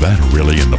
that really in the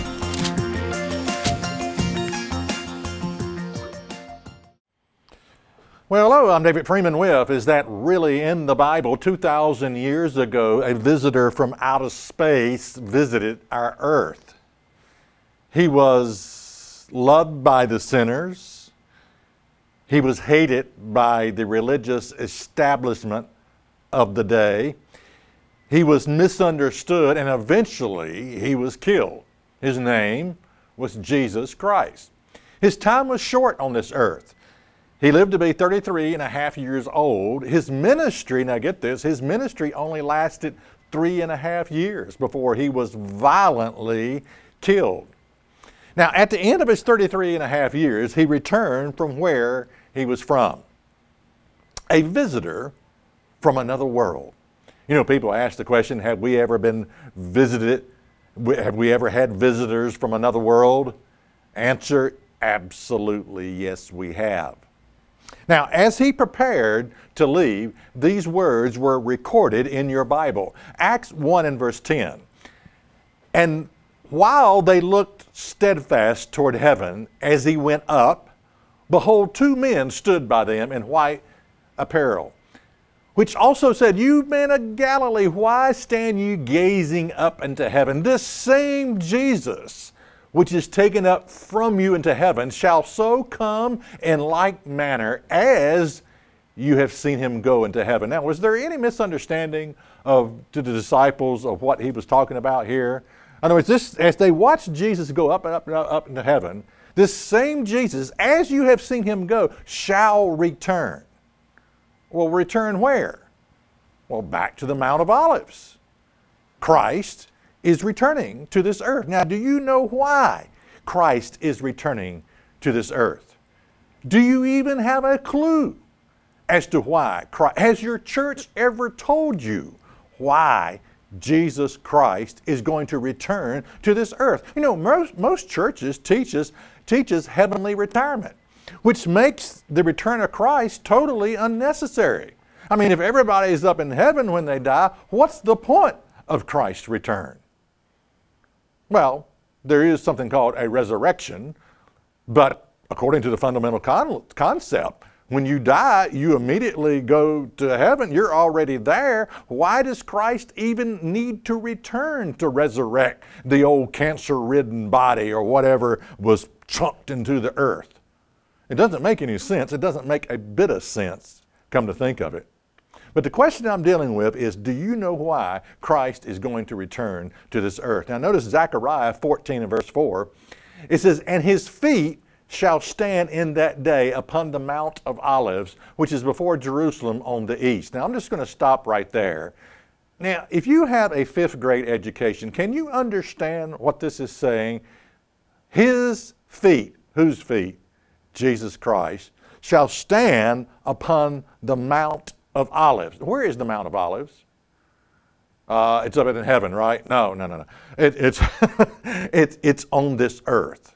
Well, hello, I'm David Freeman-Wilf. Is that really in the Bible? 2,000 years ago, a visitor from outer space visited our earth. He was loved by the sinners. He was hated by the religious establishment of the day. He was misunderstood, and eventually he was killed. His name was Jesus Christ. His time was short on this earth. He lived to be 33 and a half years old. His ministry, now get this, his ministry only lasted 3.5 years before he was violently killed. Now, at the end of his 33 and a half years, he returned from where he was from. A visitor from another world. You know, people ask the question, have we ever been visited? Have we ever had visitors from another world? Answer, absolutely, yes, we have. Now, as he prepared to leave, these words were recorded in your Bible. Acts 1 and verse 10. And while they looked steadfast toward heaven as he went up, behold, two men stood by them in white apparel, which also said, You men of Galilee, why stand you gazing up into heaven? This same Jesus, which is taken up from you into heaven, shall so come in like manner as you have seen him go into heaven. Now, was there any misunderstanding to the disciples of what he was talking about here? In other words, as they watched Jesus go up and up and up into heaven, this same Jesus, as you have seen him go, shall return. Well, return where? Well, back to the Mount of Olives. Christ is returning to this earth. Now, do you know why Christ is returning to this earth? Do you even have a clue as to why? Has your church ever told you why Jesus Christ is going to return to this earth? You know, most churches teach us heavenly retirement, which makes the return of Christ totally unnecessary. I mean, if everybody is up in heaven when they die, what's the point of Christ's return? Well, there is something called a resurrection, but according to the fundamental concept, when you die, you immediately go to heaven. You're already there. Why does Christ even need to return to resurrect the old cancer-ridden body or whatever was chunked into the earth? It doesn't make any sense. It doesn't make a bit of sense, come to think of it. But the question I'm dealing with is, do you know why Christ is going to return to this earth? Now notice Zechariah 14 and verse 4. It says, And his feet shall stand in that day upon the Mount of Olives, which is before Jerusalem on the east. Now I'm just going to stop right there. Now, if you have a 5th grade education, can you understand what this is saying? His feet, whose feet? Jesus Christ, shall stand upon the Mount of Olives. Where is the Mount of Olives? It's up in heaven, right? No. It's on this earth.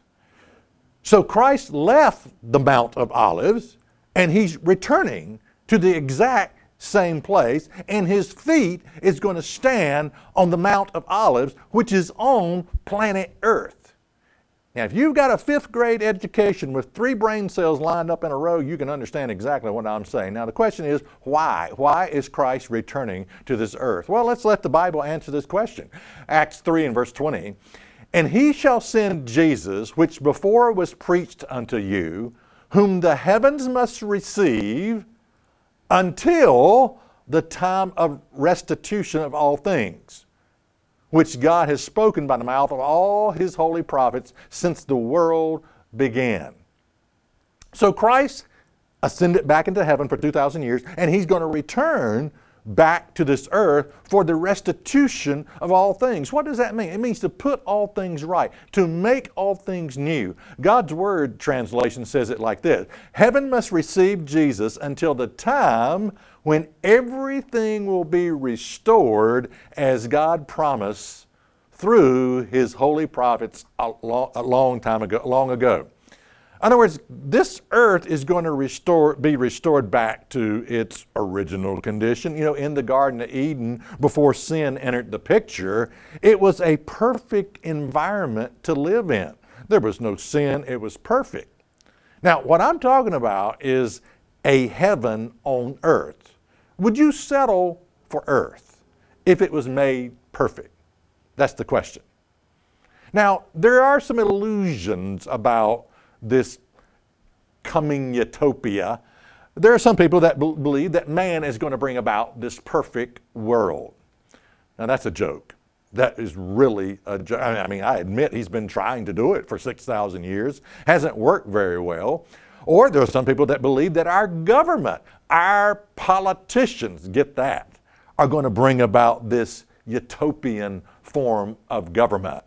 So Christ left the Mount of Olives, and he's returning to the exact same place, and his feet is going to stand on the Mount of Olives, which is on planet Earth. Now, if you've got a 5th grade education with 3 brain cells lined up in a row, you can understand exactly what I'm saying. Now, the question is, why? Why is Christ returning to this earth? Well, let's let the Bible answer this question. Acts 3 and verse 20, And he shall send Jesus, which before was preached unto you, whom the heavens must receive until the time of restitution of all things, which God has spoken by the mouth of all his holy prophets since the world began. So Christ ascended back into heaven for 2,000 years, and he's going to return back to this earth for the restitution of all things. What does that mean? It means to put all things right, to make all things new. God's Word translation says it like this: heaven must receive Jesus until the time when everything will be restored as God promised through His holy prophets a long time ago. In other words, this earth is going to be restored back to its original condition. You know, in the Garden of Eden, before sin entered the picture, it was a perfect environment to live in. There was no sin. It was perfect. Now, what I'm talking about is a heaven on earth. Would you settle for earth if it was made perfect? That's the question. Now, there are some illusions about this coming utopia. There are some people that believe that man is going to bring about this perfect world. Now, that's a joke. That is really a joke. I mean, I admit he's been trying to do it for 6,000 years. Hasn't worked very well. Or there are some people that believe that our government, our politicians, get that, are going to bring about this utopian form of government.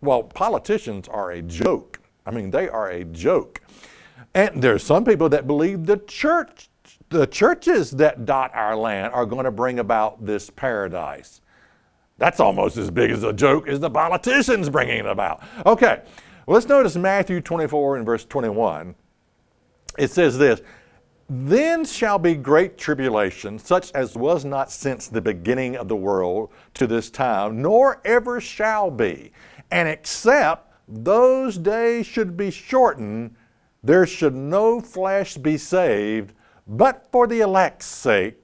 Well, politicians are a joke. I mean, they are a joke. And there's some people that believe the churches that dot our land are going to bring about this paradise. That's almost as big as a joke as the politicians bringing it about. Okay, well, let's notice Matthew 24 and verse 21. It says this: "Then shall be great tribulation, such as was not since the beginning of the world to this time, nor ever shall be. And except those days should be shortened, there should no flesh be saved, but for the elect's sake,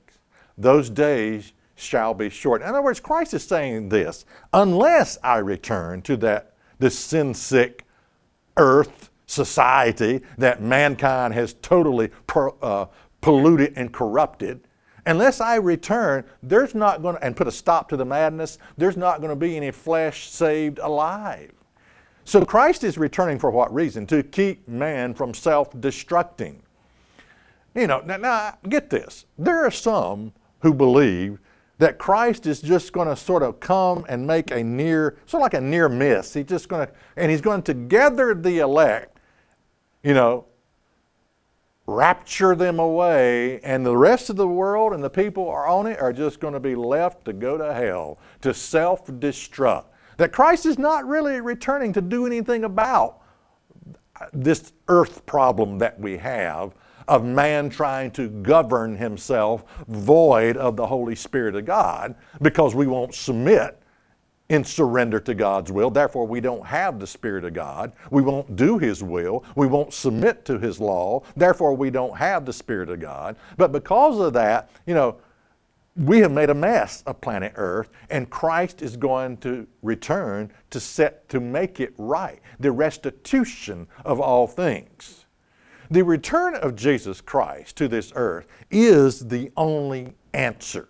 those days shall be shortened." In other words, Christ is saying this: unless I return to this sin-sick earth society that mankind has totally polluted and corrupted, unless I return, there's not going to, and put a stop to the madness, there's not going to be any flesh saved alive. So Christ is returning for what reason? To keep man from self-destructing. You know, now get this. There are some who believe that Christ is just going to sort of come and make a near, sort of like a near miss. He's just going to, and he's going to gather the elect, you know, rapture them away, and the rest of the world and the people are on it are just going to be left to go to hell, to self-destruct. That Christ is not really returning to do anything about this earth problem that we have of man trying to govern himself void of the Holy Spirit of God, because we won't submit in surrender to God's will. Therefore, we don't have the Spirit of God. We won't do His will. We won't submit to His law. Therefore, we don't have the Spirit of God. But because of that, you know, we have made a mess of planet Earth, and Christ is going to return to make it right, the restitution of all things. The return of Jesus Christ to this earth is the only answer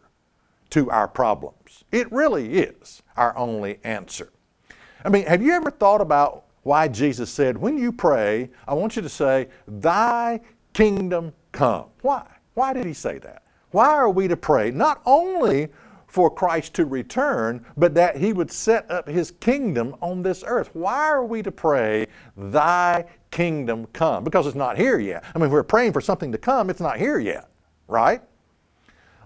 to our problems. It really is our only answer. I mean, have you ever thought about why Jesus said, when you pray, I want you to say, "Thy kingdom come"? Why? Why did He say that? Why are we to pray? Not only for Christ to return, but that He would set up His kingdom on this earth. Why are we to pray, "Thy kingdom come"? Because it's not here yet. I mean, we're praying for something to come. It's not here yet, right?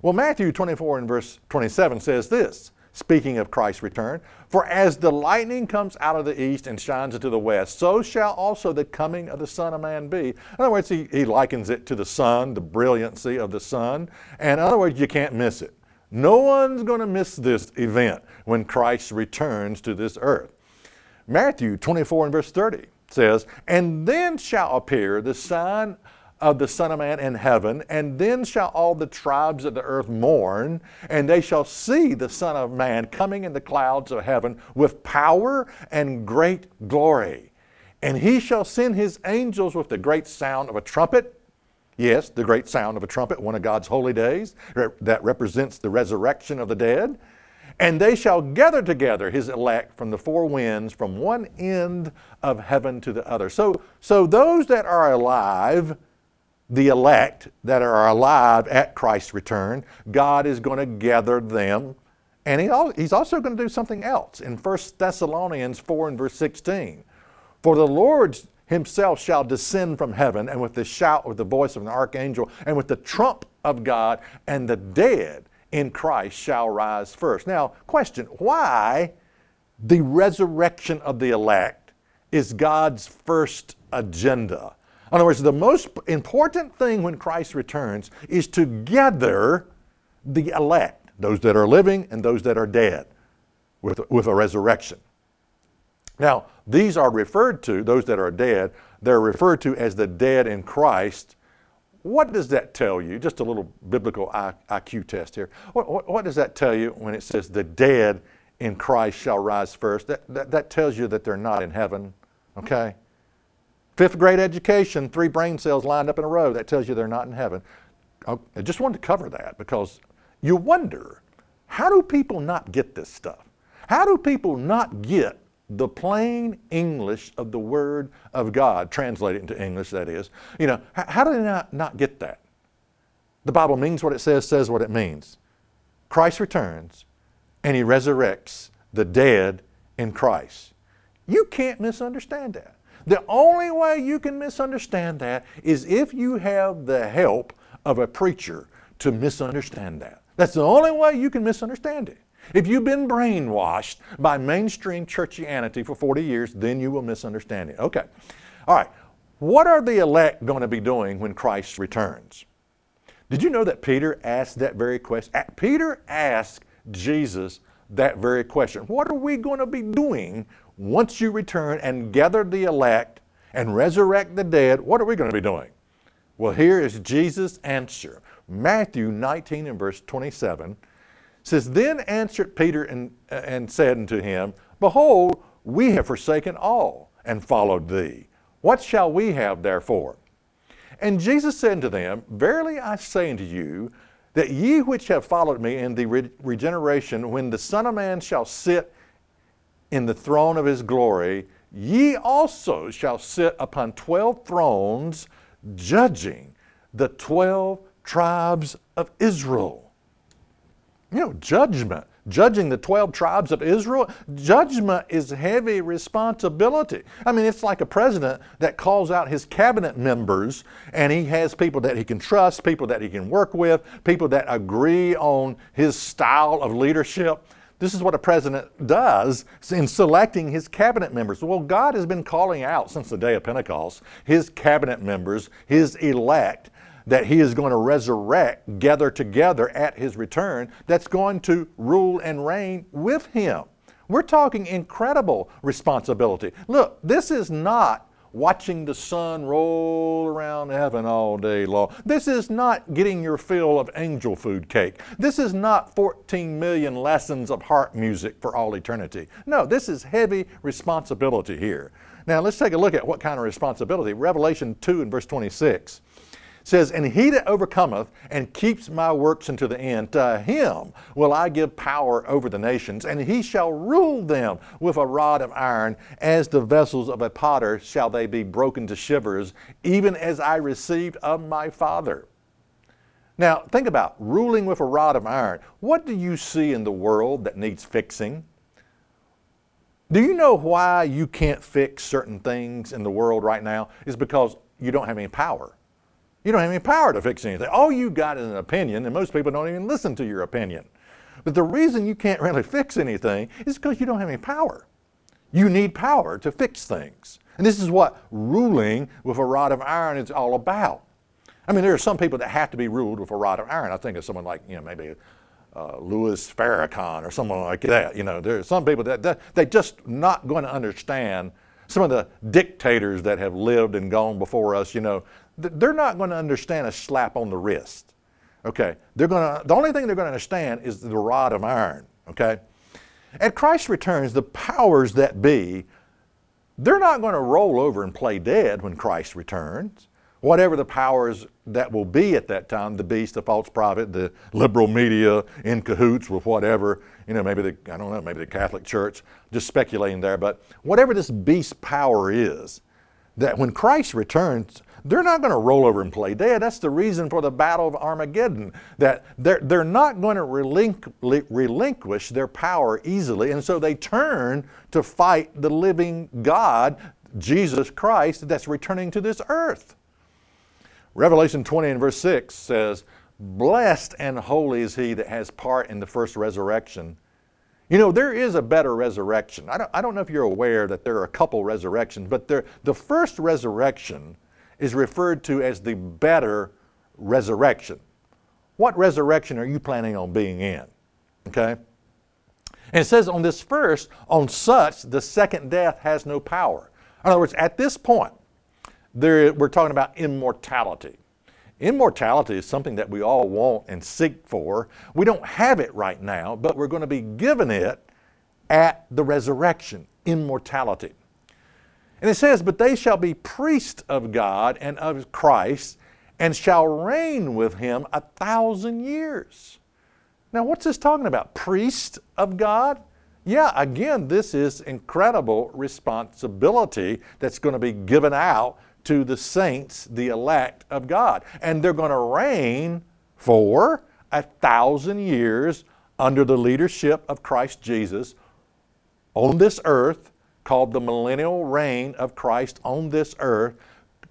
Well, Matthew 24 and verse 27 says this, speaking of Christ's return: "For as the lightning comes out of the east and shines into the west, so shall also the coming of the Son of Man be." In other words, he likens it to the sun, the brilliancy of the sun. And in other words, you can't miss it. No one's going to miss this event when Christ returns to this earth. Matthew 24 and verse 30 says, "And then shall appear the sign of the Son of Man in heaven, and then shall all the tribes of the earth mourn, and they shall see the Son of Man coming in the clouds of heaven with power and great glory. And He shall send His angels with the great sound of a trumpet." Yes, the great sound of a trumpet, one of God's holy days, that represents the resurrection of the dead. "And they shall gather together His elect from the four winds, from one end of heaven to the other." So those that are alive, the elect that are alive at Christ's return, God is going to gather them. And he's also going to do something else. In 1 Thessalonians 4 and verse 16, for the Lord himself shall descend from heaven, and with the shout of the voice of an archangel, and with the trump of God, and the dead in Christ shall rise first. Now, question, why the resurrection of the elect is God's first agenda? In other words, the most important thing when Christ returns is to gather the elect, those that are living and those that are dead, with a resurrection. Now, these are referred to, those that are dead, they're referred to as the dead in Christ. What does that tell you? Just a little biblical IQ test here. What does that tell you when it says the dead in Christ shall rise first? That tells you that they're not in heaven, okay? Fifth grade education, 3 brain cells lined up in a row. That tells you they're not in heaven. I just wanted to cover that because you wonder, how do people not get this stuff? How do people not get the plain English of the Word of God, translated into English, that is? You know, how do they not get that? The Bible means what it says what it means. Christ returns, and He resurrects the dead in Christ. You can't misunderstand that. The only way you can misunderstand that is if you have the help of a preacher to misunderstand that. That's the only way you can misunderstand it. If you've been brainwashed by mainstream Christianity for 40 years, then you will misunderstand it. Okay. All right. What are the elect going to be doing when Christ returns? Did you know that Peter asked that very question? Peter asked Jesus that very question. What are we going to be doing once you return and gather the elect and resurrect the dead? What are we going to be doing? Well, here is Jesus' answer. Matthew 19 and verse 27 says, Then answered Peter and said unto him, Behold, we have forsaken all and followed thee. What shall we have therefore? And Jesus said unto them, Verily I say unto you, that ye which have followed me in the regeneration, when the Son of Man shall sit in the throne of his glory, ye also shall sit upon 12 thrones, judging the 12 tribes of Israel. You know, judgment, judging the 12 tribes of Israel, judgment is heavy responsibility. I mean, it's like a president that calls out his cabinet members, and he has people that he can trust, people that he can work with, people that agree on his style of leadership. This is what a president does in selecting his cabinet members. Well, God has been calling out since the day of Pentecost his cabinet members, his elect, that He is going to resurrect, gather together at His return, that's going to rule and reign with Him. We're talking incredible responsibility. Look, this is not watching the sun roll around heaven all day long. This is not getting your fill of angel food cake. This is not 14 million lessons of harp music for all eternity. No, this is heavy responsibility here. Now, let's take a look at what kind of responsibility. Revelation 2 and verse 26. Says, And he that overcometh and keeps my works unto the end, to him will I give power over the nations, and he shall rule them with a rod of iron. As the vessels of a potter shall they be broken to shivers, even as I received of my Father. Now, think about ruling with a rod of iron. What do you see in the world that needs fixing? Do you know why you can't fix certain things in the world right now? It's because you don't have any power. You don't have any power to fix anything. All you got is an opinion, and most people don't even listen to your opinion. But the reason you can't really fix anything is because you don't have any power. You need power to fix things. And this is what ruling with a rod of iron is all about. I mean, there are some people that have to be ruled with a rod of iron. I think of someone like, you know, maybe Louis Farrakhan or someone like that. You know, there are some people that they're just not going to understand. Some of the dictators that have lived and gone before us, you know, they're not going to understand a slap on the wrist, okay? The only thing they're going to understand is the rod of iron, okay? At Christ's returns, the powers that be, they're not going to roll over and play dead when Christ returns. Whatever the powers that will be at that time, the beast, the false prophet, the liberal media in cahoots with whatever, you know, maybe the Catholic Church, just speculating there, but whatever this beast power is, that when Christ returns, They're not going to roll over and play dead. That's the reason for the Battle of Armageddon, that they're not going to relinquish their power easily. And so they turn to fight the living God, Jesus Christ, that's returning to this earth. Revelation 20 and verse 6 says, "Blessed and holy is he that has part in the first resurrection." You know, there is a better resurrection. I don't know if you're aware that there are a couple resurrections, but the first resurrection is referred to as the better resurrection. What resurrection are you planning on being in? Okay? And it says on this first, on such the second death has no power. In other words, at this point, we're talking about immortality. Immortality is something that we all want and seek for. We don't have it right now, but we're going to be given it at the resurrection, immortality. And it says, "But they shall be priests of God and of Christ, and shall reign with him 1,000 years. Now, what's this talking about? Priests of God? Yeah, again, this is incredible responsibility that's going to be given out to the saints, the elect of God. And they're going to reign for 1,000 years under the leadership of Christ Jesus on this earth, called the millennial reign of Christ on this earth.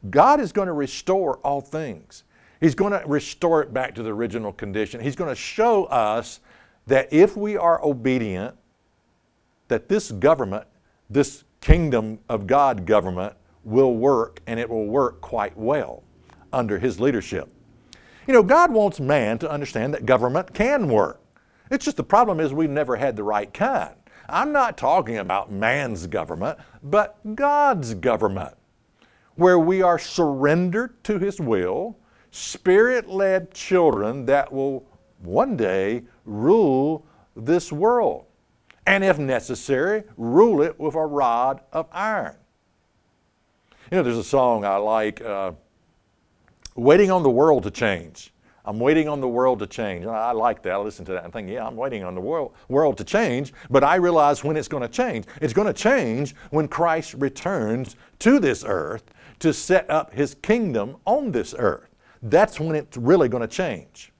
God is going to restore all things. He's going to restore it back to the original condition. He's going to show us that if we are obedient, that this government, this kingdom of God government, will work, and it will work quite well under his leadership. You know, God wants man to understand that government can work. It's just the problem is we've never had the right kind. I'm not talking about man's government, but God's government, where we are surrendered to his will, spirit-led children that will one day rule this world, and if necessary, rule it with a rod of iron. You know, there's a song I like, Waiting on the World to Change. I'm waiting on the world to change. I like that. I listen to that and think, yeah, I'm waiting on the world to change, but I realize when it's going to change. It's going to change when Christ returns to this earth to set up his kingdom on this earth. That's when it's really going to change.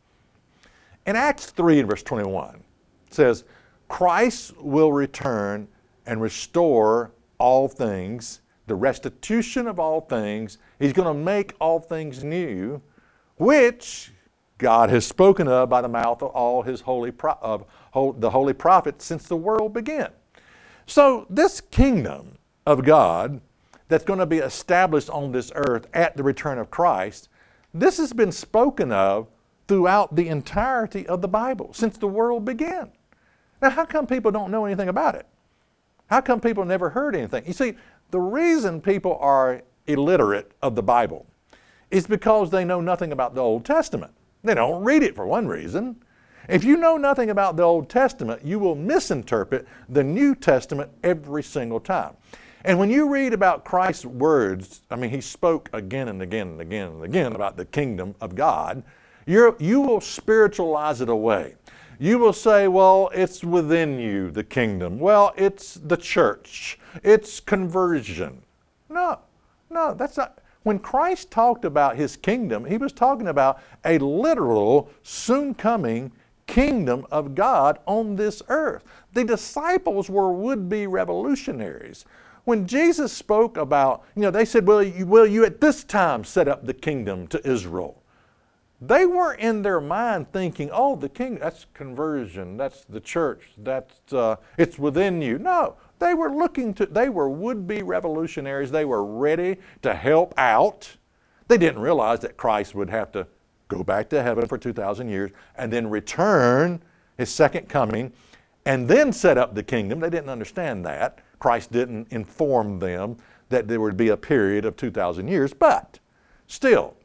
In Acts 3 and verse 21, it says, "Christ will return and restore all things, the restitution of all things. He's going to make all things new, which God has spoken of by the mouth of all his holy prophets since the world began." So this kingdom of God that's going to be established on this earth at the return of Christ, this has been spoken of throughout the entirety of the Bible since the world began. Now, how come people don't know anything about it? How come people never heard anything? You see, the reason people are illiterate of the Bible is because they know nothing about the Old Testament. They don't read it for one reason. If you know nothing about the Old Testament, you will misinterpret the New Testament every single time. And when you read about Christ's words, I mean, he spoke again and again and again and again about the kingdom of God, you will spiritualize it away. You will say, well, it's within you, the kingdom. Well, it's the church. It's conversion. No, that's not. When Christ talked about his kingdom, he was talking about a literal, soon-coming kingdom of God on this earth. The disciples were would-be revolutionaries. When Jesus spoke about, you know, they said, will you at this time set up the kingdom to Israel? They weren't in their mind thinking, oh, the kingdom, that's conversion, that's the church, that's it's within you. No, they were would-be revolutionaries. They were ready to help out. They didn't realize that Christ would have to go back to heaven for 2,000 years and then return his second coming and then set up the kingdom. They didn't understand that. Christ didn't inform them that there would be a period of 2,000 years, but still,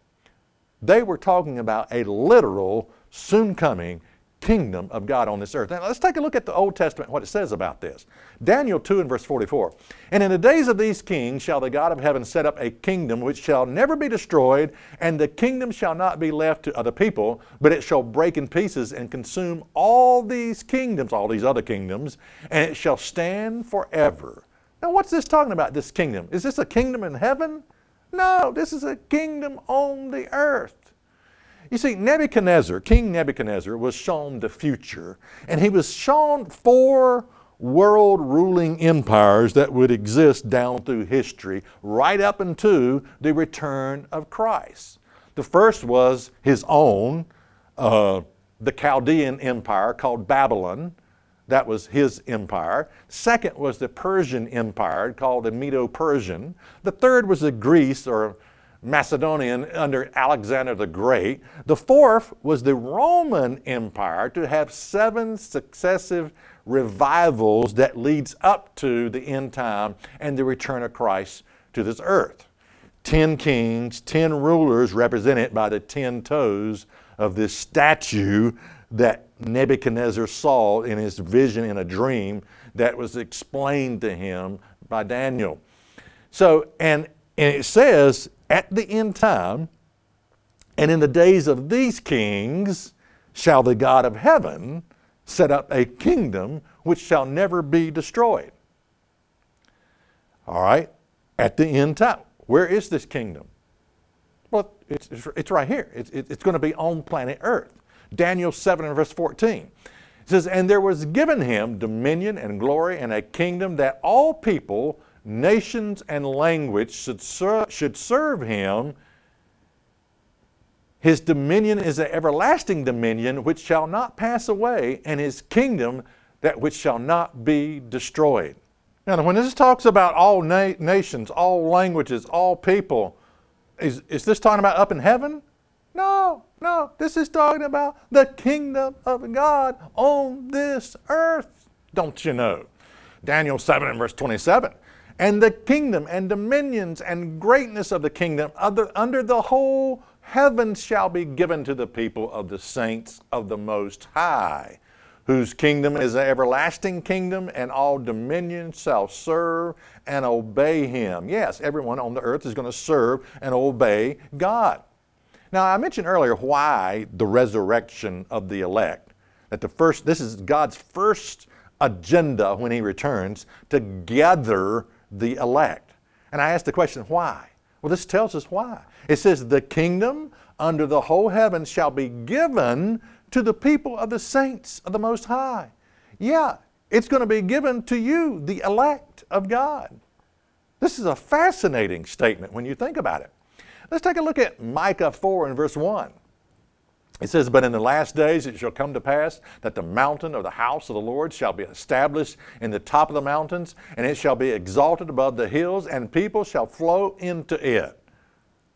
they were talking about a literal, soon-coming kingdom of God on this earth. Now, let's take a look at the Old Testament, what it says about this. Daniel 2 and verse 44. "And in the days of these kings shall the God of heaven set up a kingdom which shall never be destroyed, and the kingdom shall not be left to other people, but it shall break in pieces and consume all these kingdoms," all these other kingdoms, "and it shall stand forever." Now, what's this talking about, this kingdom? Is this a kingdom in heaven? No, this is a kingdom on the earth. You see, Nebuchadnezzar, King Nebuchadnezzar, was shown the future, and he was shown four world ruling empires that would exist down through history right up into the return of Christ. The first was his own, the Chaldean Empire called Babylon. That was his empire. Second was the Persian Empire called the Medo-Persian. The third was the Greece or Macedonian under Alexander the Great. The fourth was the Roman Empire, to have seven successive revivals that leads up to the end time and the return of Christ to this earth. 10 kings, 10 rulers represented by the 10 toes of this statue that Nebuchadnezzar saw in his vision in a dream that was explained to him by Daniel. So, and it says, at the end time, and in the days of these kings shall the God of heaven set up a kingdom which shall never be destroyed. All right, at the end time. Where is this kingdom? Well, it's right here. It's going to be on planet Earth. Daniel 7 and verse 14. It says, and there was given him dominion and glory and a kingdom that all people, nations, and language should serve him. His dominion is an everlasting dominion which shall not pass away, and his kingdom that which shall not be destroyed. Now, when this talks about all nations, all languages, all people, is this talking about up in heaven? No, this is talking about the kingdom of God on this earth, don't you know? Daniel 7 and verse 27, and the kingdom and dominions and greatness of the kingdom under the whole heaven shall be given to the people of the saints of the Most High, whose kingdom is an everlasting kingdom, and all dominions shall serve and obey him. Yes, everyone on the earth is going to serve and obey God. Now, I mentioned earlier why the resurrection of the elect, that this is God's first agenda when he returns, to gather the elect. And I asked the question, why? Well, this tells us why. It says, the kingdom under the whole heaven shall be given to the people of the saints of the Most High. Yeah, it's going to be given to you, the elect of God. This is a fascinating statement when you think about it. Let's take a look at Micah 4 and verse 1. It says, but in the last days it shall come to pass that the mountain of the house of the Lord shall be established in the top of the mountains, and it shall be exalted above the hills, and people shall flow into it.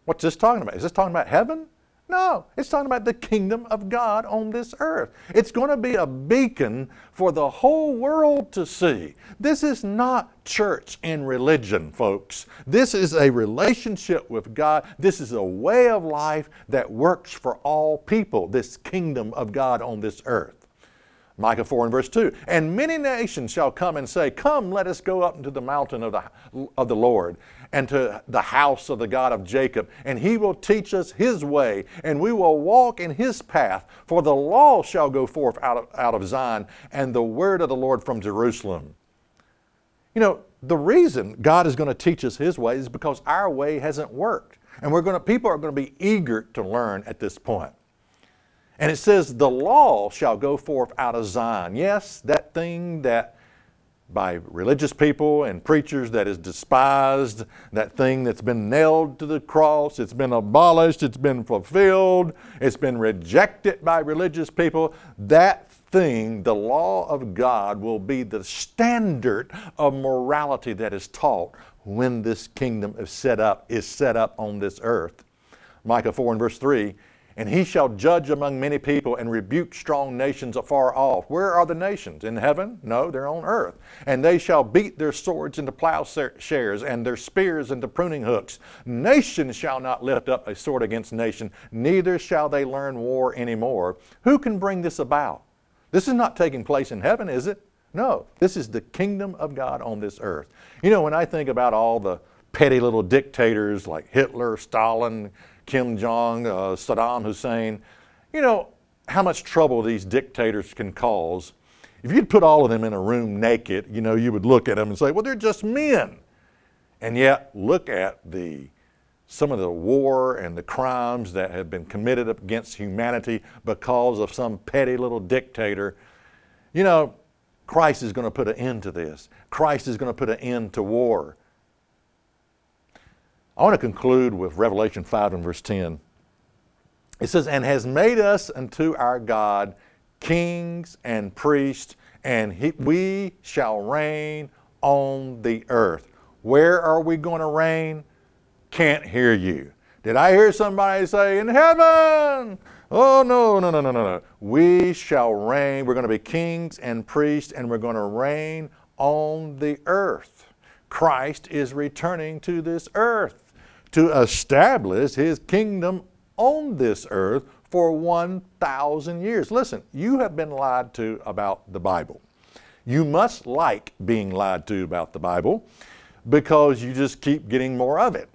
What's this talking about? Is this talking about heaven? No, it's talking about the kingdom of God on this earth. It's going to be a beacon for the whole world to see. This is not church and religion, folks. This is a relationship with God. This is a way of life that works for all people, this kingdom of God on this earth. Micah 4 and verse 2, and many nations shall come and say, come, let us go up into the mountain of the Lord, and to the house of the God of Jacob, and he will teach us his way, and we will walk in his path, for the law shall go forth out of Zion, and the word of the Lord from Jerusalem. You know, the reason God is going to teach us his way is because our way hasn't worked, and people are going to be eager to learn at this point. And it says, the law shall go forth out of Zion. Yes, that thing that by religious people and preachers that is despised, that thing that's been nailed to the cross, it's been abolished, it's been fulfilled, it's been rejected by religious people, that thing, the law of God, will be the standard of morality that is taught when this kingdom is set up on this earth. Micah 4 and verse 3, and he shall judge among many people and rebuke strong nations afar off. Where are the nations? In heaven? No, they're on earth. And they shall beat their swords into plowshares and their spears into pruning hooks. Nation shall not lift up a sword against nation, neither shall they learn war anymore. Who can bring this about? This is not taking place in heaven, is it? No, this is the kingdom of God on this earth. You know, when I think about all the petty little dictators like Hitler, Stalin, Kim Jong, Saddam Hussein, you know how much trouble these dictators can cause. If you'd put all of them in a room naked, you know, you would look at them and say, well, they're just men. And yet, look at the some of the war and the crimes that have been committed against humanity because of some petty little dictator. You know, Christ is going to put an end to this. Christ is going to put an end to war. I want to conclude with Revelation 5 and verse 10. It says, "And has made us unto our God kings and priests, and we shall reign on the earth." Where are we going to reign? Can't hear you. Did I hear somebody say, "In heaven"? Oh, no. We shall reign. We're going to be kings and priests, and we're going to reign on the earth. Christ is returning to this earth to establish his kingdom on this earth for 1,000 years. Listen, you have been lied to about the Bible. You must like being lied to about the Bible because you just keep getting more of it.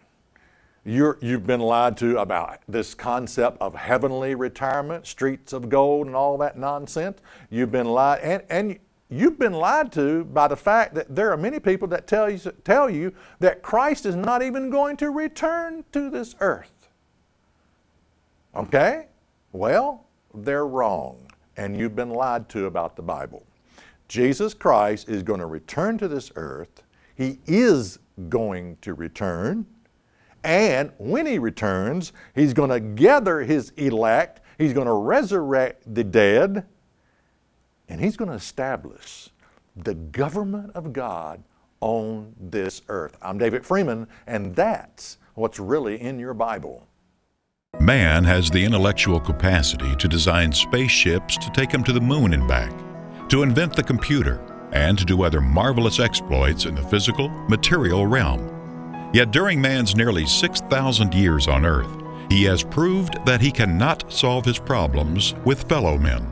You've been lied to about this concept of heavenly retirement, streets of gold, and all that nonsense. You've been lied, and you've been lied to by the fact that there are many people that tell you that Christ is not even going to return to this earth. Okay? Well, they're wrong, and you've been lied to about the Bible. Jesus Christ is going to return to this earth. He is going to return. And when he returns, he's going to gather his elect, he's going to resurrect the dead, and he's going to establish the government of God on this earth. I'm David Freeman, and that's what's really in your Bible. Man has the intellectual capacity to design spaceships to take him to the moon and back, to invent the computer, and to do other marvelous exploits in the physical, material realm. Yet during man's nearly 6,000 years on earth, he has proved that he cannot solve his problems with fellow men.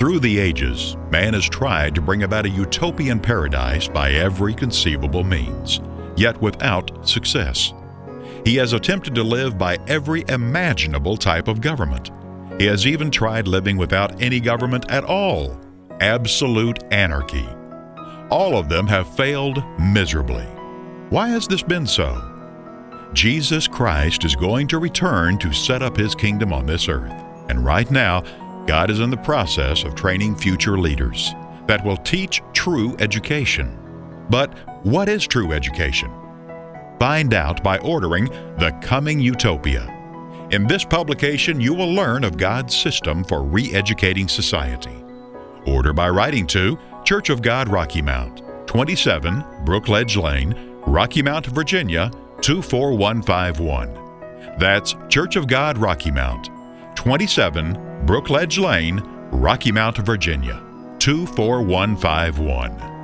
Through the ages, man has tried to bring about a utopian paradise by every conceivable means, yet without success. He has attempted to live by every imaginable type of government. He has even tried living without any government at all, absolute anarchy. All of them have failed miserably. Why has this been so? Jesus Christ is going to return to set up his kingdom on this earth. And right now, God is in the process of training future leaders that will teach true education. But what is true education? Find out by ordering The Coming Utopia. In this publication, you will learn of God's system for re-educating society. Order by writing to Church of God Rocky Mount, 27 Brookledge Lane, Rocky Mount, Virginia, 24151. That's Church of God Rocky Mount, 27 Brookledge Lane, Rocky Mount, Virginia, 24151.